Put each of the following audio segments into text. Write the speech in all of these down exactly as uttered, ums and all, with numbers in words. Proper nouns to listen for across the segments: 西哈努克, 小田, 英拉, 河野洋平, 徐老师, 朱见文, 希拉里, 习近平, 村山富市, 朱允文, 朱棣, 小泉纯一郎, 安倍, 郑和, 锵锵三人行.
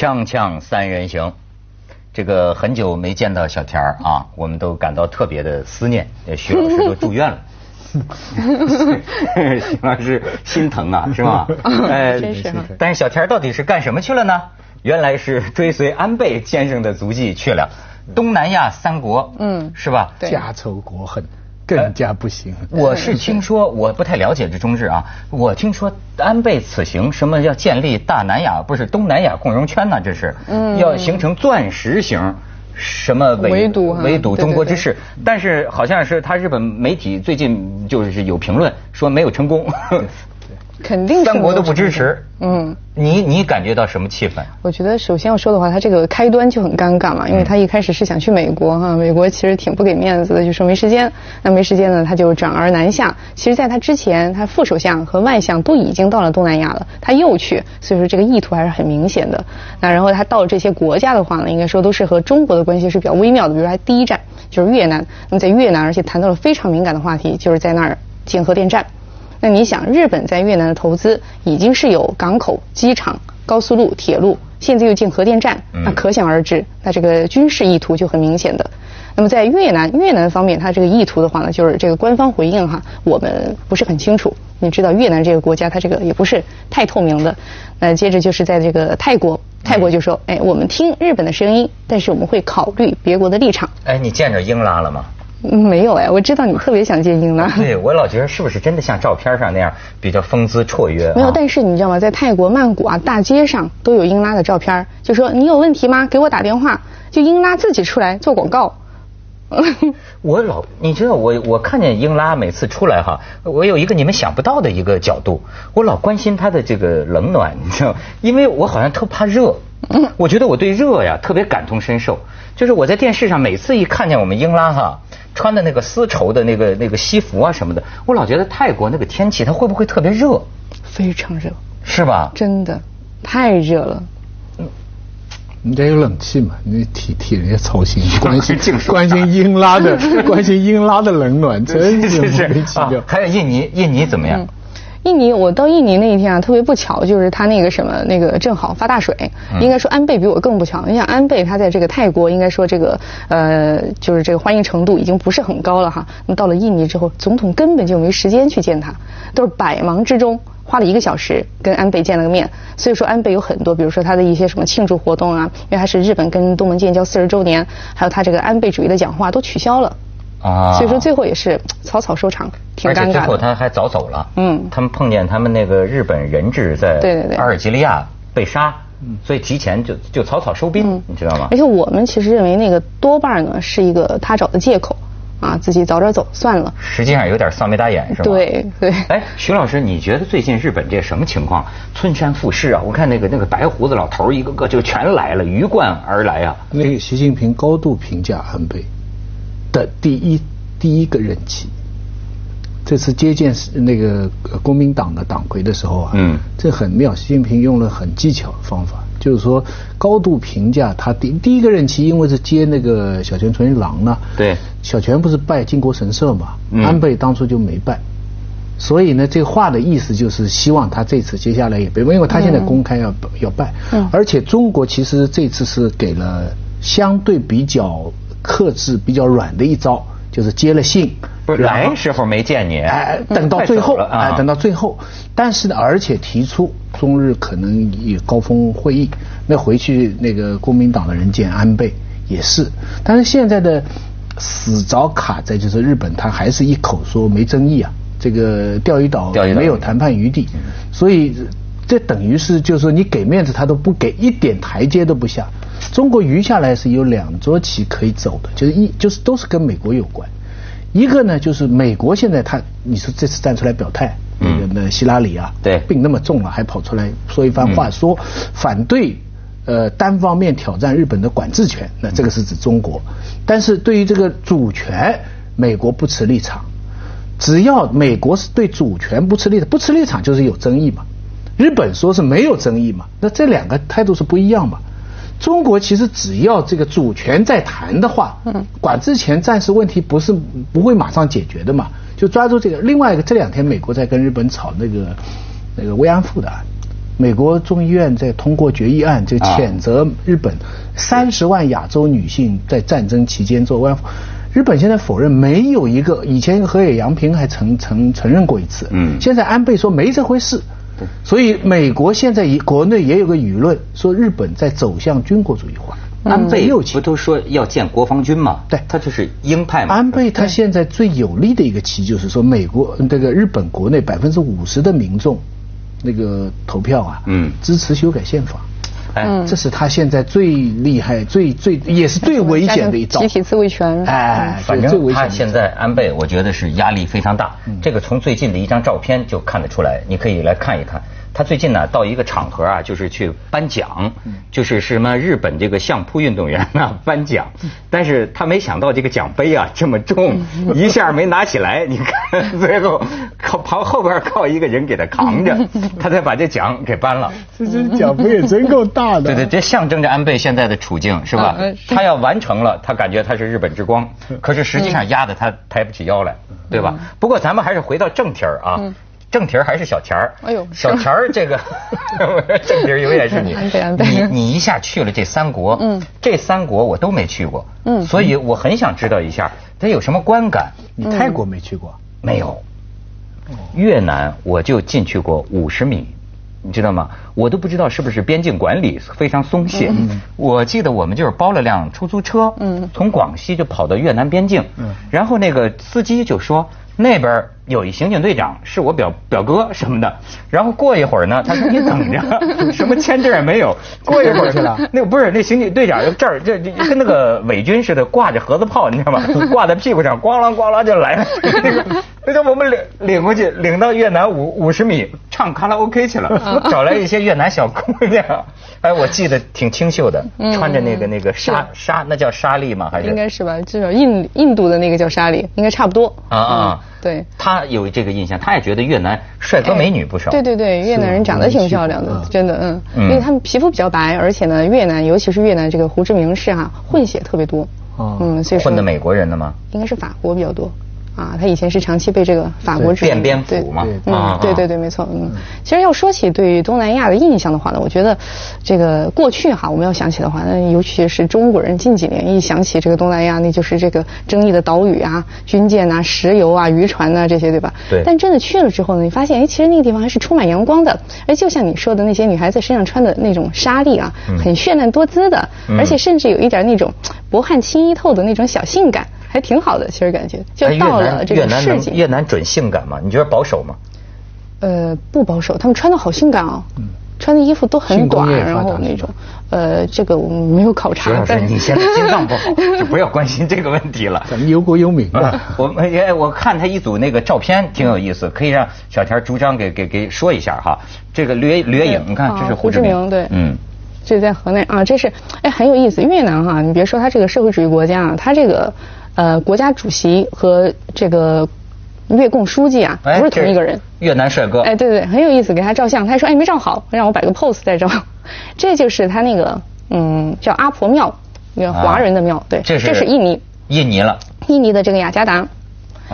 锵锵三人行，这个很久没见到小田儿啊，我们都感到特别的思念。徐老师都住院了，徐老师心疼啊，是吗？哎、呃，真是。但是小田儿到底是干什么去了呢？原来是追随安倍先生的足迹去了东南亚三国，嗯，是吧？家仇国恨。更加不行、呃。我是听说，我不太了解这中日啊。我听说安倍此行什么要建立大南亚，不是东南亚共荣圈呢、啊？这是、嗯、要形成钻石型什么围堵围堵中国之势。对对对但是好像是他日本媒体最近就是有评论说没有成功。肯定三国都不支持，嗯，你你感觉到什么气氛？我觉得首先要说的话，他这个开端就很尴尬嘛，因为他一开始是想去美国哈、啊，美国其实挺不给面子的，就说没时间。那没时间呢，他就转而南下。其实，在他之前，他副首相和外相都已经到了东南亚了，他又去，所以说这个意图还是很明显的。那然后他到了这些国家的话呢，应该说都是和中国的关系是比较微妙的。比如说他第一站就是越南，那么在越南，而且谈到了非常敏感的话题，就是在那儿建核电站。那你想，日本在越南的投资已经是有港口、机场、高速路、铁路，现在又建核电站，那可想而知，那这个军事意图就很明显的。那么在越南，越南方面，它这个意图的话呢，就是这个官方回应哈，我们不是很清楚。你知道越南这个国家，它这个也不是太透明的。那接着就是在这个泰国，泰国就说，哎，我们听日本的声音，但是我们会考虑别国的立场。哎，你见着英拉了吗？没有哎，我知道你特别想见英拉。对，我老觉得是不是真的像照片上那样比较风姿绰约、啊？没有，但是你知道吗？在泰国曼谷啊，大街上都有英拉的照片，就说你有问题吗？给我打电话。就英拉自己出来做广告。我老，你知道我我看见英拉每次出来哈，我有一个你们想不到的一个角度，我老关心他的这个冷暖，你知道，因为我好像特怕热。嗯，我觉得我对热呀特别感同身受，就是我在电视上每次一看见我们英拉哈穿的那个丝绸的那个那个西服啊什么的，我老觉得泰国那个天气它会不会特别热？非常热，是吧？真的太热了。嗯，你得有冷气嘛，你替替人家操心，关心关心英拉的关心英拉的冷暖，真是莫名其妙。还有印尼，印尼怎么样？嗯印尼，我到印尼那一天啊，特别不巧，就是他那个什么，那个正好发大水。应该说安倍比我更不巧。你想安倍他在这个泰国，应该说这个呃，就是这个欢迎程度已经不是很高了哈。那么到了印尼之后，总统根本就没时间去见他，都是百忙之中花了一个小时跟安倍见了个面。所以说安倍有很多，比如说他的一些什么庆祝活动啊，因为他是日本跟东盟建交四十周年，还有他这个安倍主义的讲话都取消了。啊，所以说最后也是草草收场，挺尴尬的。而且最后他还早走了。嗯，他们碰见他们那个日本人质在阿尔及利亚被杀，对对对，所以提前就就草草收兵，嗯、你知道吗？而且我们其实认为那个多半呢是一个他找的借口啊，自己早点走算了。实际上有点丧眉打眼是吧？对对。哎，徐老师，你觉得最近日本这什么情况？村山富市啊，我看那个那个白胡子老头一个个就全来了，鱼贯而来啊。那个习近平高度评价安倍。的第一第一个任期，这次接见那个国民党的党魁的时候啊，嗯，这很妙，习近平用了很技巧的方法，就是说高度评价他第第一个任期，因为是接那个小泉纯一郎呢，对，小泉不是拜靖国神社嘛，嗯、安倍当初就没拜，所以呢，这话的意思就是希望他这次接下来也拜，因为他现在公开要、嗯、要拜，嗯、而且中国其实这次是给了相对比较。克制比较软的一招，就是接了信，不是来时候没见你，哎，等到最后，哎，等到最后，但是呢，而且提出中日可能有高峰会议，那回去那个国民党的人见安倍也是，但是现在的死着卡在就是日本，他还是一口说没争议啊，这个钓鱼岛没有谈判余地，所以这等于是就是说你给面子他都不给，一点台阶都不下。中国余下来是有两桌棋可以走的，就是一就是都是跟美国有关，一个呢就是美国现在他你说这次站出来表态，嗯、那个希拉里啊，对，病那么重了还跑出来说一番话说，嗯、反对呃单方面挑战日本的管制权，那这个是指中国，但是对于这个主权，美国不持立场，只要美国是对主权不持立场，不持立场就是有争议嘛，日本说是没有争议嘛，那这两个态度是不一样嘛。中国其实只要这个主权在谈的话，嗯，管制权暂时问题不是不会马上解决的嘛，就抓住这个。另外一个，这两天美国在跟日本吵那个那个慰安妇的案，美国众议院在通过决议案，就谴责日本三十万亚洲女性在战争期间做慰安妇。日本现在否认，没有一个，以前河野洋平还承承承认过一次，嗯，现在安倍说没这回事。所以美国现在国内也有个舆论说日本在走向军国主义化。安倍不都说要建国防军吗？对，他就是鹰派嘛。安倍他现在最有力的一个棋就是说，美国这个日本国内百分之五十的民众那个投票啊，嗯，支持修改宪法。哎，这是他现在最厉害、最最也是最危险的一招，集体自卫权。哎，反正他现在安倍，我觉得是压力非常大。这个从最近的一张照片就看得出来，你可以来看一看。他最近呢，到一个场合啊，就是去颁奖，就是什么日本这个相扑运动员啊颁奖，但是他没想到这个奖杯啊这么重，一下没拿起来。你看最后靠旁后边靠一个人给他扛着，他才把这奖给颁了。这这奖杯也真够大的。对对，这象征着安倍现在的处境是吧？他要完成了，他感觉他是日本之光，可是实际上压得他抬不起腰来，对吧？不过咱们还是回到正题儿啊。正题儿还是小钱儿，哎呦，小钱儿这个正题儿永远是你，你你一下去了这三国，嗯，这三国我都没去过，嗯，所以我很想知道一下它有什么观感。你泰国没去过？没有，越南我就进去过五十米，你知道吗？我都不知道是不是边境管理非常松懈。我记得我们就是包了辆出租车，嗯，从广西就跑到越南边境，嗯，然后那个司机就说。那边有一刑警队长是我表表哥什么的，然后过一会儿呢，他说你等着，什么签证也没有。过一会儿去了，那不是那刑警队长这儿这这跟那个伪军似的，挂着盒子炮，你知道吗？挂在屁股上，咣啷咣啷就来了。那个，那就我们领领过去，领到越南五五十米唱卡拉 OK 去了，找来一些越南小姑娘。哎，我记得挺清秀的，穿着那个那个纱纱，那叫纱丽吗？还是应该是吧？至少印印度的那个叫纱丽，应该差不多。啊啊。对，他有这个印象，他也觉得越南帅哥美女不少。哎、对对对，越南人长得挺漂亮的，真的，嗯，嗯因为他们皮肤比较白，而且呢，越南尤其是越南这个胡志明市哈、啊，混血特别多。哦，嗯，所以混的美国人的吗？应该是法国比较多。啊，他以前是长期被这个法国殖民，对，对，嗯，对对对，没错，嗯。其实要说起对于东南亚的印象的话呢，我觉得这个过去哈，我们要想起的话，那尤其是中国人近几年一想起这个东南亚，那就是这个争议的岛屿啊、军舰呐、啊、石油啊、渔船呐、啊、这些，对吧？对。但真的去了之后呢，你发现，哎，其实那个地方还是充满阳光的。哎，就像你说的，那些女孩子身上穿的那种纱丽啊，很绚烂多姿的，嗯、而且甚至有一点那种薄汗轻衣透的那种小性感。还挺好的，其实感觉就到了这个市井。越南准性感吗？你觉得保守吗？呃，不保守，他们穿的好性感啊、哦，嗯、穿的衣服都很短，然后那种，呃，这个我们没有考察。但是你现在心脏不好，就不要关心这个问题了。咱们忧国忧民啊。我哎，我看他一组那个照片挺有意思，可以让小田主张给给给说一下哈。这个掠掠影，你看这是胡志明，对，嗯。这在河内啊，这是哎很有意思。越南哈、啊，你别说它这个社会主义国家啊，它这个。呃，国家主席和这个越共书记啊，不是同一个人。越南帅哥。哎，对对，很有意思，给他照相，他说哎没照好，让我摆个 pose 再照。这就是他那个嗯叫阿婆庙，那个华人的庙，啊、对，这是这是印尼。印尼了。印尼的这个雅加达，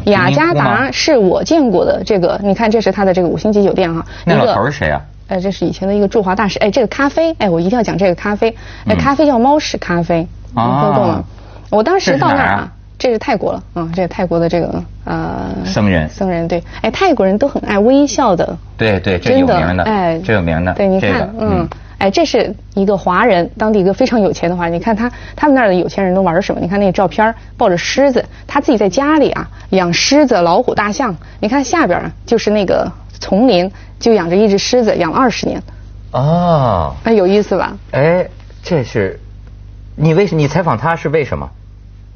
雅加达是我见过的这个，你看这是他的这个五星级酒店哈、啊。那老头是谁啊？哎，这是以前的一个驻华大使。哎，这个咖啡，哎，我一定要讲这个咖啡。哎，咖啡叫猫屎咖啡，你喝过吗？我当时到那儿啊。这是泰国了啊、嗯，这是泰国的这个呃僧人，僧人对，哎，泰国人都很爱微笑的，对对，这有名的，哎，这有名的，对，你看，这个、嗯，哎，这是一个华人，当地一个非常有钱的华人，你看他他们那儿的有钱人都玩什么？你看那个照片，抱着狮子，他自己在家里啊养狮子、老虎、大象，你看下边就是那个丛林，就养着一只狮子，养了二十年，哦，那、哎、有意思吧？哎，这是你为你采访他是为什么？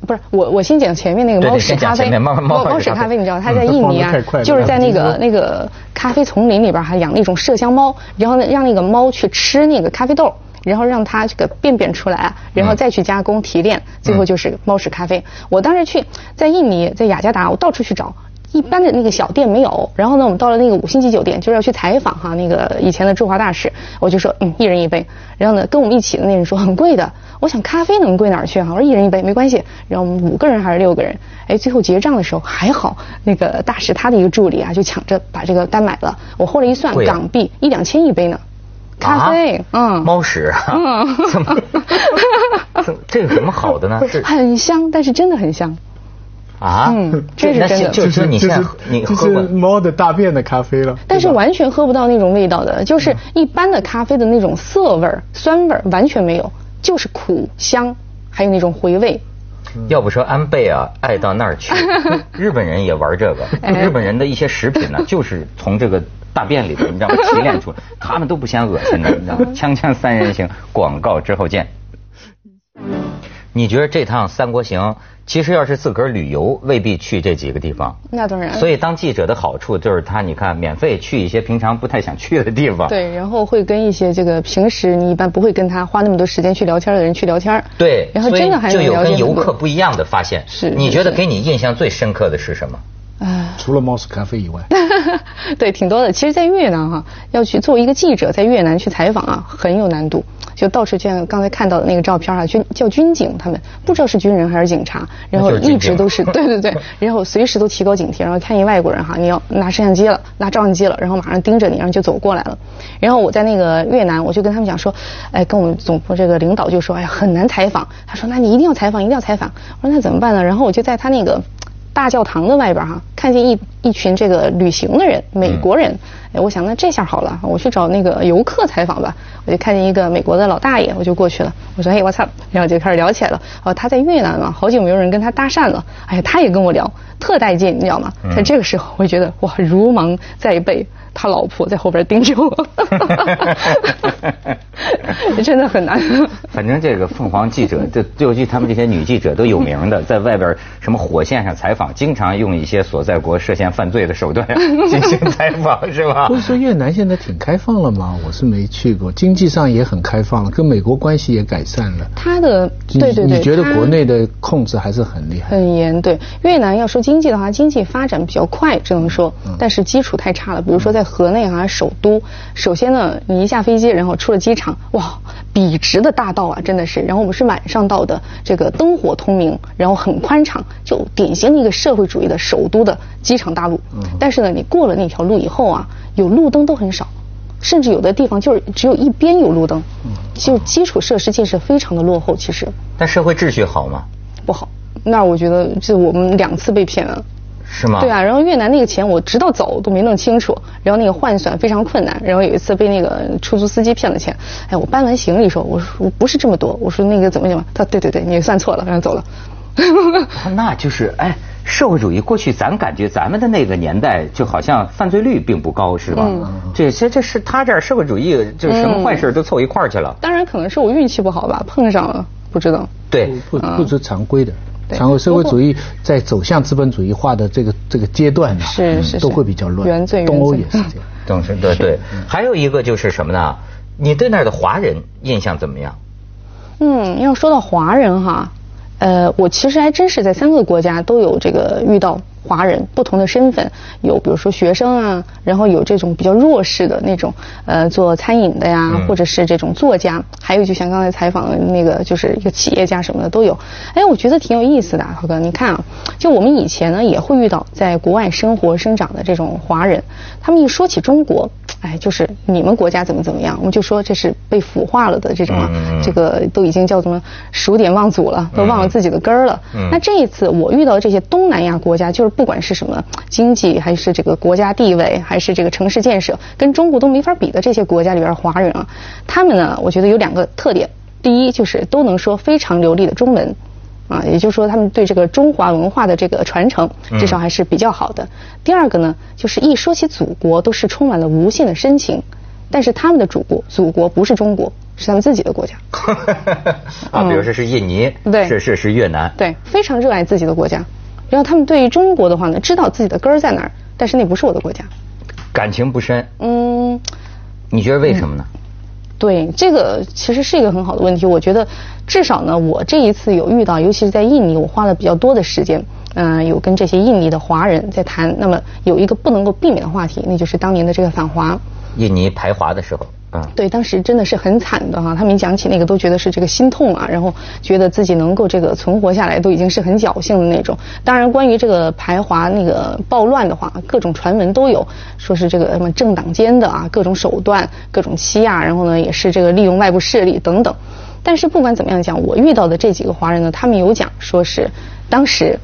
不是我，我先讲前面那个猫屎咖啡。猫猫屎咖啡，你知道它在印尼啊，就是在那个那个咖啡丛林里边还养了一种麝香猫，然后呢让那个猫去吃那个咖啡豆，然后让它这个便便出来啊，然后再去加工提炼，最后就是猫屎咖啡。我当时去在印尼，在雅加达，我到处去找。一般的那个小店没有，然后呢，我们到了那个五星级酒店，就是要去采访哈那个以前的驻华大使，我就说嗯，一人一杯。然后呢，跟我们一起的那人说很贵的，我想咖啡能贵哪儿去哈？我说一人一杯没关系。然后我们五个人还是六个人，哎，最后结账的时候还好，那个大使他的一个助理啊就抢着把这个单买了。我后来一算，港币一两千一杯呢。咖啡，嗯，猫屎，嗯，怎么，这有什么好的呢？很香，但是真的很香。啊，嗯，这是真的，就是你现在你喝过猫的大便的咖啡了，但是完全喝不到那种味道的，就是一般的咖啡的那种涩味、酸味完全没有，就是苦、香，还有那种回味。要不说安倍啊爱到那儿去，日本人也玩这个。日本人的一些食品呢，就是从这个大便里头，你知道吗？提炼出来，他们都不嫌恶心的，你知道吗？锵锵三人行，广告之后见。你觉得这趟三国行，其实要是自个儿旅游，未必去这几个地方。那当然。所以当记者的好处就是他，你看，免费去一些平常不太想去的地方。对，然后会跟一些这个平时你一般不会跟他花那么多时间去聊天的人去聊天。对。然后真的还就有跟游客不一样的发现。是。你觉得给你印象最深刻的是什么？啊，除了猫屎咖啡以外。对，挺多的。其实，在越南哈、啊，要去做一个记者，在越南去采访啊，很有难度。就到处见刚才看到的那个照片啊，军叫军警，他们不知道是军人还是警察，然后一直都是对对对，然后随时都提高警惕，然后看一外国人哈，你要拿摄像机了，拿照相机了，然后马上盯着你，然后就走过来了。然后我在那个越南，我就跟他们讲说，哎，跟我们总部这个领导就说，哎呀，很难采访。他说，那你一定要采访，一定要采访。我说那怎么办呢？然后我就在他那个大教堂的外边哈，看见一一群这个旅行的人，美国人。嗯，哎，我想那这下好了，我去找那个游客采访吧。我就看见一个美国的老大爷，我就过去了。我说：“哎，我操！”然后就开始聊起来了。哦、啊，他在越南嘛，好久没有人跟他搭讪了。哎呀，他也跟我聊，特带劲，你知道吗？在这个时候，我觉得哇，如芒在背，他老婆在后边盯着我，真的很难。反正这个凤凰记者，这尤其他们这些女记者都有名的，在外边什么火线上采访，经常用一些所在国涉嫌犯罪的手段进行采访，是吧？不是说越南现在挺开放了吗？我是没去过，经济上也很开放了，跟美国关系也改善了。他的对对对，你觉得国内的控制还是很厉害？很严。对，越南要说经济的话，经济发展比较快，只能说，但是基础太差了。比如说在河内啊，首都，首先呢，你一下飞机，然后出了机场，哇，笔直的大道啊，真的是。然后我们是晚上到的，这个灯火通明，然后很宽敞，就典型一个社会主义的首都的机场大路。嗯、但是呢，你过了那条路以后啊，有路灯都很少，甚至有的地方就是只有一边有路灯，就基础设施建设非常的落后。其实，但社会秩序好吗？不好。那我觉得，就我们两次被骗了。是吗？对啊，然后越南那个钱我直到走都没弄清楚，然后那个换算非常困难。然后有一次被那个出租司机骗了钱，哎，我搬完行李说，我说我不是这么多，我说那个怎么讲？他对对对，你算错了，然后走了。那就是哎。社会主义过去，咱感觉咱们的那个年代，就好像犯罪率并不高，是吧？嗯、这些这是他这儿社会主义，就什么坏事都凑一块儿去了。嗯、当然，可能是我运气不好吧，碰上了，不知道。对，不不是常规的。然后社会主义在走向资本主义化的这个这个阶段呢，是是、嗯、都会比较乱。原罪原罪东欧也是这样。东是对对。嗯、还有一个就是什么呢？你对那儿的华人印象怎么样？嗯，要说到华人哈。呃，我其实还真是在三个国家都有这个遇到华人，不同的身份，有比如说学生啊，然后有这种比较弱势的那种，呃，做餐饮的呀，或者是这种作家，还有就像刚才采访的那个，就是一个企业家什么的都有。哎，我觉得挺有意思的，涛哥，你看啊，就我们以前呢也会遇到在国外生活生长的这种华人，他们一说起中国。哎，就是你们国家怎么怎么样，我们就说这是被腐化了的这种啊，嗯、这个都已经叫什么数典忘祖了，都忘了自己的根儿了。嗯、那这一次我遇到这些东南亚国家，就是不管是什么经济，还是这个国家地位，还是这个城市建设，跟中国都没法比的这些国家里边华人啊，他们呢，我觉得有两个特点，第一就是都能说非常流利的中文。啊，也就是说，他们对这个中华文化的这个传承，至少还是比较好的。嗯、第二个呢，就是一说起祖国，都是充满了无限的深情。但是他们的祖国，祖国不是中国，是他们自己的国家。啊，比如说是印尼，嗯、对，是是是越南，对，非常热爱自己的国家。然后他们对于中国的话呢，知道自己的根儿在哪儿，但是那不是我的国家，感情不深。嗯，你觉得为什么呢？嗯对，这个其实是一个很好的问题。我觉得至少呢，我这一次有遇到，尤其是在印尼，我花了比较多的时间，嗯、呃，有跟这些印尼的华人在谈。那么有一个不能够避免的话题，那就是当年的这个反华。印尼排华的时候。啊，对，当时真的是很惨的哈、啊。他们讲起那个都觉得是这个心痛啊，然后觉得自己能够这个存活下来都已经是很侥幸的那种。当然，关于这个排华那个暴乱的话，各种传闻都有，说是这个什么政党间的啊，各种手段、各种欺压，然后呢也是这个利用外部势力等等。但是不管怎么样讲，我遇到的这几个华人呢，他们有讲说是当时。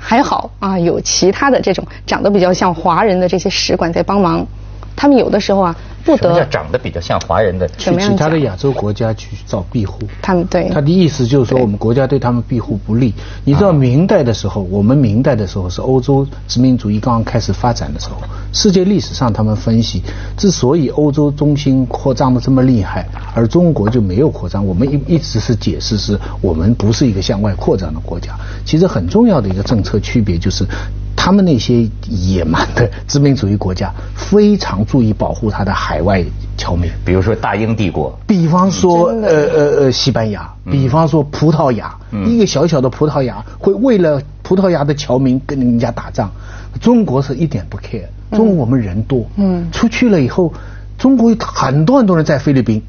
还好啊，有其他的这种长得比较像华人的这些使馆在帮忙，他们有的时候啊不得。什么叫长得比较像华人的？去其他的亚洲国家去找庇护。他们对。他的意思就是说，我们国家对他们庇护不利。你知道明代的时候，我们明代的时候是欧洲殖民主义刚刚开始发展的时候。世界历史上他们分析，之所以欧洲中心扩张的这么厉害，而中国就没有扩张，我们一一直是解释是我们不是一个向外扩张的国家。其实很重要的一个政策区别就是，他们那些野蛮的殖民主义国家非常注意保护他的海外侨民，比如说大英帝国，比方说呃呃呃西班牙，比方说葡萄牙，嗯、一个小小的葡萄牙会为了葡萄牙的侨民跟人家打仗。中国是一点不 care， 中国我们人多，嗯，出去了以后，中国很多很多人在菲律宾，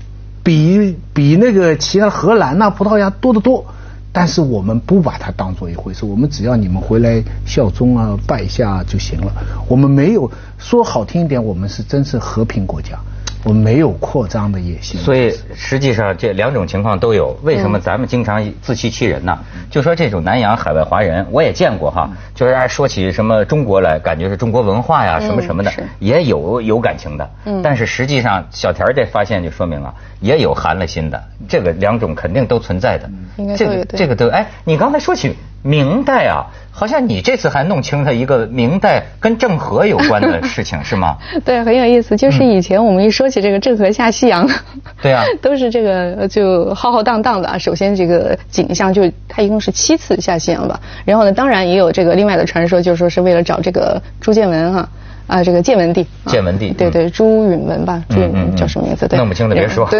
比比那个其他荷兰呐、啊、葡萄牙多得多。但是我们不把它当做一回事，我们只要你们回来效忠啊、拜下、啊、就行了。我们没有说好听一点，我们是真是和平国家，我们没有扩张的野心。所以实际上这两种情况都有。为什么咱们经常自欺欺人呢、啊？嗯、就说这种南洋海外华人，我也见过哈，嗯、就是说起什么中国来，感觉是中国文化呀什么什么的，嗯、也有有感情的。嗯、但是实际上小田这发现就说明啊，也有寒了心的，这个两种肯定都存在的。应该对对对。这个都哎，你刚才说起明代啊，好像你这次还弄清了一个明代跟郑和有关的事情是吗？对，很有意思。就是以前我们一说起这个郑和下西洋，对啊、嗯，都是这个就浩浩荡荡的啊。首先这个景象就他一共是七次下西洋吧。然后呢，当然也有这个另外的传说，就是说是为了找这个朱见文哈、啊。啊，这个建文帝，建文帝，对对，朱允文吧，朱允文叫什么名字？对，弄不清的别说，对，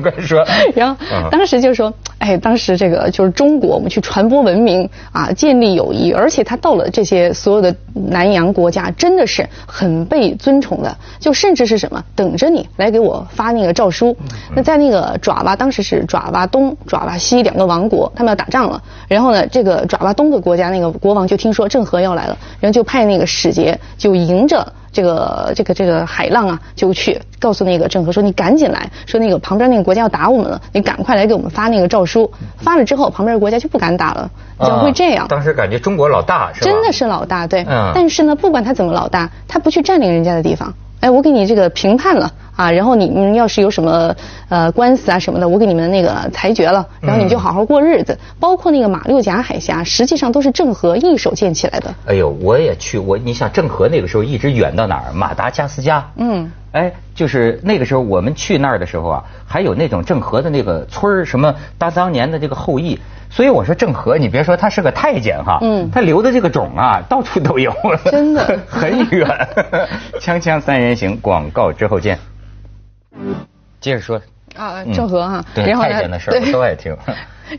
别说。然后当时就说，哎，当时这个就是中国，我们去传播文明啊，建立友谊，而且他到了这些所有的南洋国家，真的是很被尊崇的，就甚至是什么，等着你来给我发那个诏书。那在那个爪哇，当时是爪哇东、爪哇西两个王国，他们要打仗了。然后呢，这个爪哇东的国家那个国王就听说郑和要来了，然后就派那个使节就迎。迎着这个这个这个海浪啊，就去告诉那个郑和说：“你赶紧来，说那个旁边那个国家要打我们了，你赶快来给我们发那个诏书。”发了之后，旁边的国家就不敢打了，就会这样、啊。当时感觉中国老大是吧？真的是老大，对。嗯、但是呢，不管他怎么老大，他不去占领人家的地方。哎，我给你这个评判了啊，然后你们要是有什么呃官司啊什么的，我给你们那个裁决了，然后你们就好好过日子。嗯、包括那个马六甲海峡，实际上都是郑和一手建起来的。哎呦，我也去，我你想郑和那个时候一直远到哪儿？马达加斯加。嗯。哎，就是那个时候我们去那儿的时候啊，还有那种郑和的那个村儿，什么他当年的这个后裔。所以我说郑和，你别说他是个太监哈，嗯，他留的这个种啊，到处都有，真的很远。锵锵三人行，广告之后见。接着说啊，郑和哈，对太监的事儿都爱听。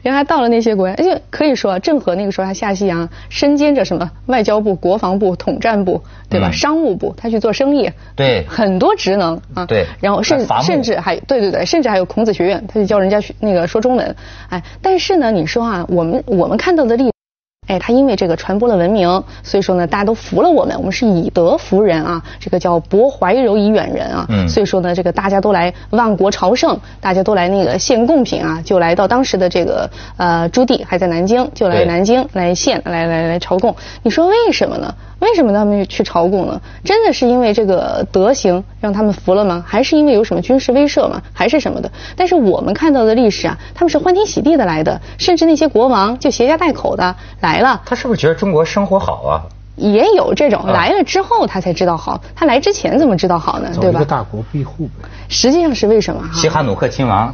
然后他到了那些国家，而且可以说啊，郑和那个时候他下西洋，身兼着什么外交部、国防部、统战部，对吧？嗯、商务部，他去做生意，对，很多职能啊。对，然后甚甚至还对对对，甚至还有孔子学院，他就教人家学那个说中文。哎，但是呢，你说啊，我们我们看到的例。哎，他因为这个传播了文明，所以说呢，大家都服了我们，我们是以德服人啊，这个叫博怀柔以远人啊。嗯。所以说呢，这个大家都来万国朝圣，大家都来那个献贡品啊，就来到当时的这个呃朱棣还在南京，就来南京来献来来来朝贡。你说为什么呢？为什么他们去朝贡呢？真的是因为这个德行让他们服了吗？还是因为有什么军事威慑吗？还是什么的？但是我们看到的历史啊，他们是欢天喜地的来的，甚至那些国王就携家带口的来了。他是不是觉得中国生活好啊？也有这种来了之后他才知道好，他来之前怎么知道好呢？对吧？一个大国庇护呗。实际上是为什么？西哈努克亲王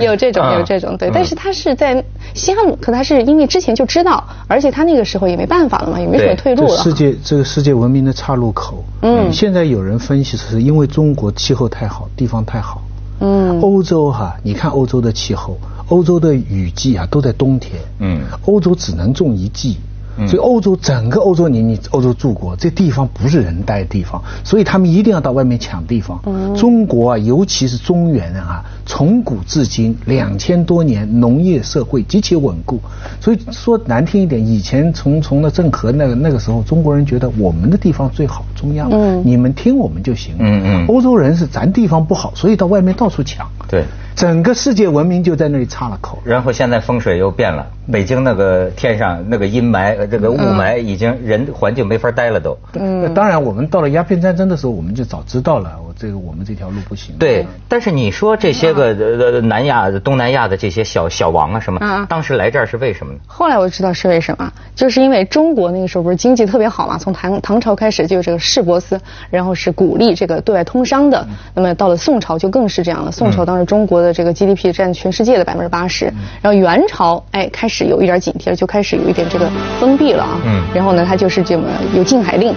有这种有这种对，但是他是在西哈努克，他是因为之前就知道，而且他那个时候也没办法了嘛，也没什么退路了。世界这个世界文明的岔路口，嗯，现在有人分析是因为中国气候太好，地方太好，嗯，欧洲哈，你看欧洲的气候，欧洲的雨季啊都在冬天，嗯，欧洲只能种一季。所以欧洲整个欧洲你你欧洲住过，这地方不是人待的地方，所以他们一定要到外面抢地方。嗯、中国啊，尤其是中原啊，从古至今两千多年农业社会极其稳固，所以说难听一点，以前从从了郑和那个那个时候，中国人觉得我们的地方最好，中央，嗯、你们听我们就行。嗯嗯，欧洲人是咱地方不好，所以到外面到处抢。对。整个世界文明就在那里岔了口，然后现在风水又变了，北京那个天上那个阴霾，呃，这个雾霾已经人环境没法待了都。嗯，当然我们到了鸦片战争的时候，我们就早知道了，我这个我们这条路不行。对，但是你说这些个呃南亚、东南亚的这些小小王啊什么，当时来这儿是为什么呢？后来我知道是为什么，就是因为中国那个时候不是经济特别好嘛，从唐唐朝开始就有这个市舶司，然后是鼓励这个对外通商的，那么到了宋朝就更是这样了，宋朝当时中国的。这个 G D P 占全世界的百分之八十，然后元朝哎开始有一点紧贴，就开始有一点这个封闭了啊。嗯，然后呢，它就是这么有禁海令。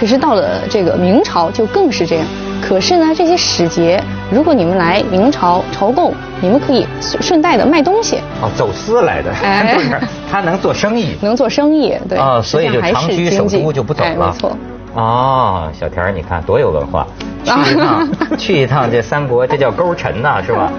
可是到了这个明朝就更是这样。可是呢，这些使节，如果你们来明朝朝贡，你们可以顺带的卖东西。哦，走私来的，哎、不是他能做生意，能做生意，对啊、哦，所以就长居首都就不走了。哎、没错。哦，小田你看多有文化，去一趟，去一趟这三国，这叫勾陈呐、啊，是吧？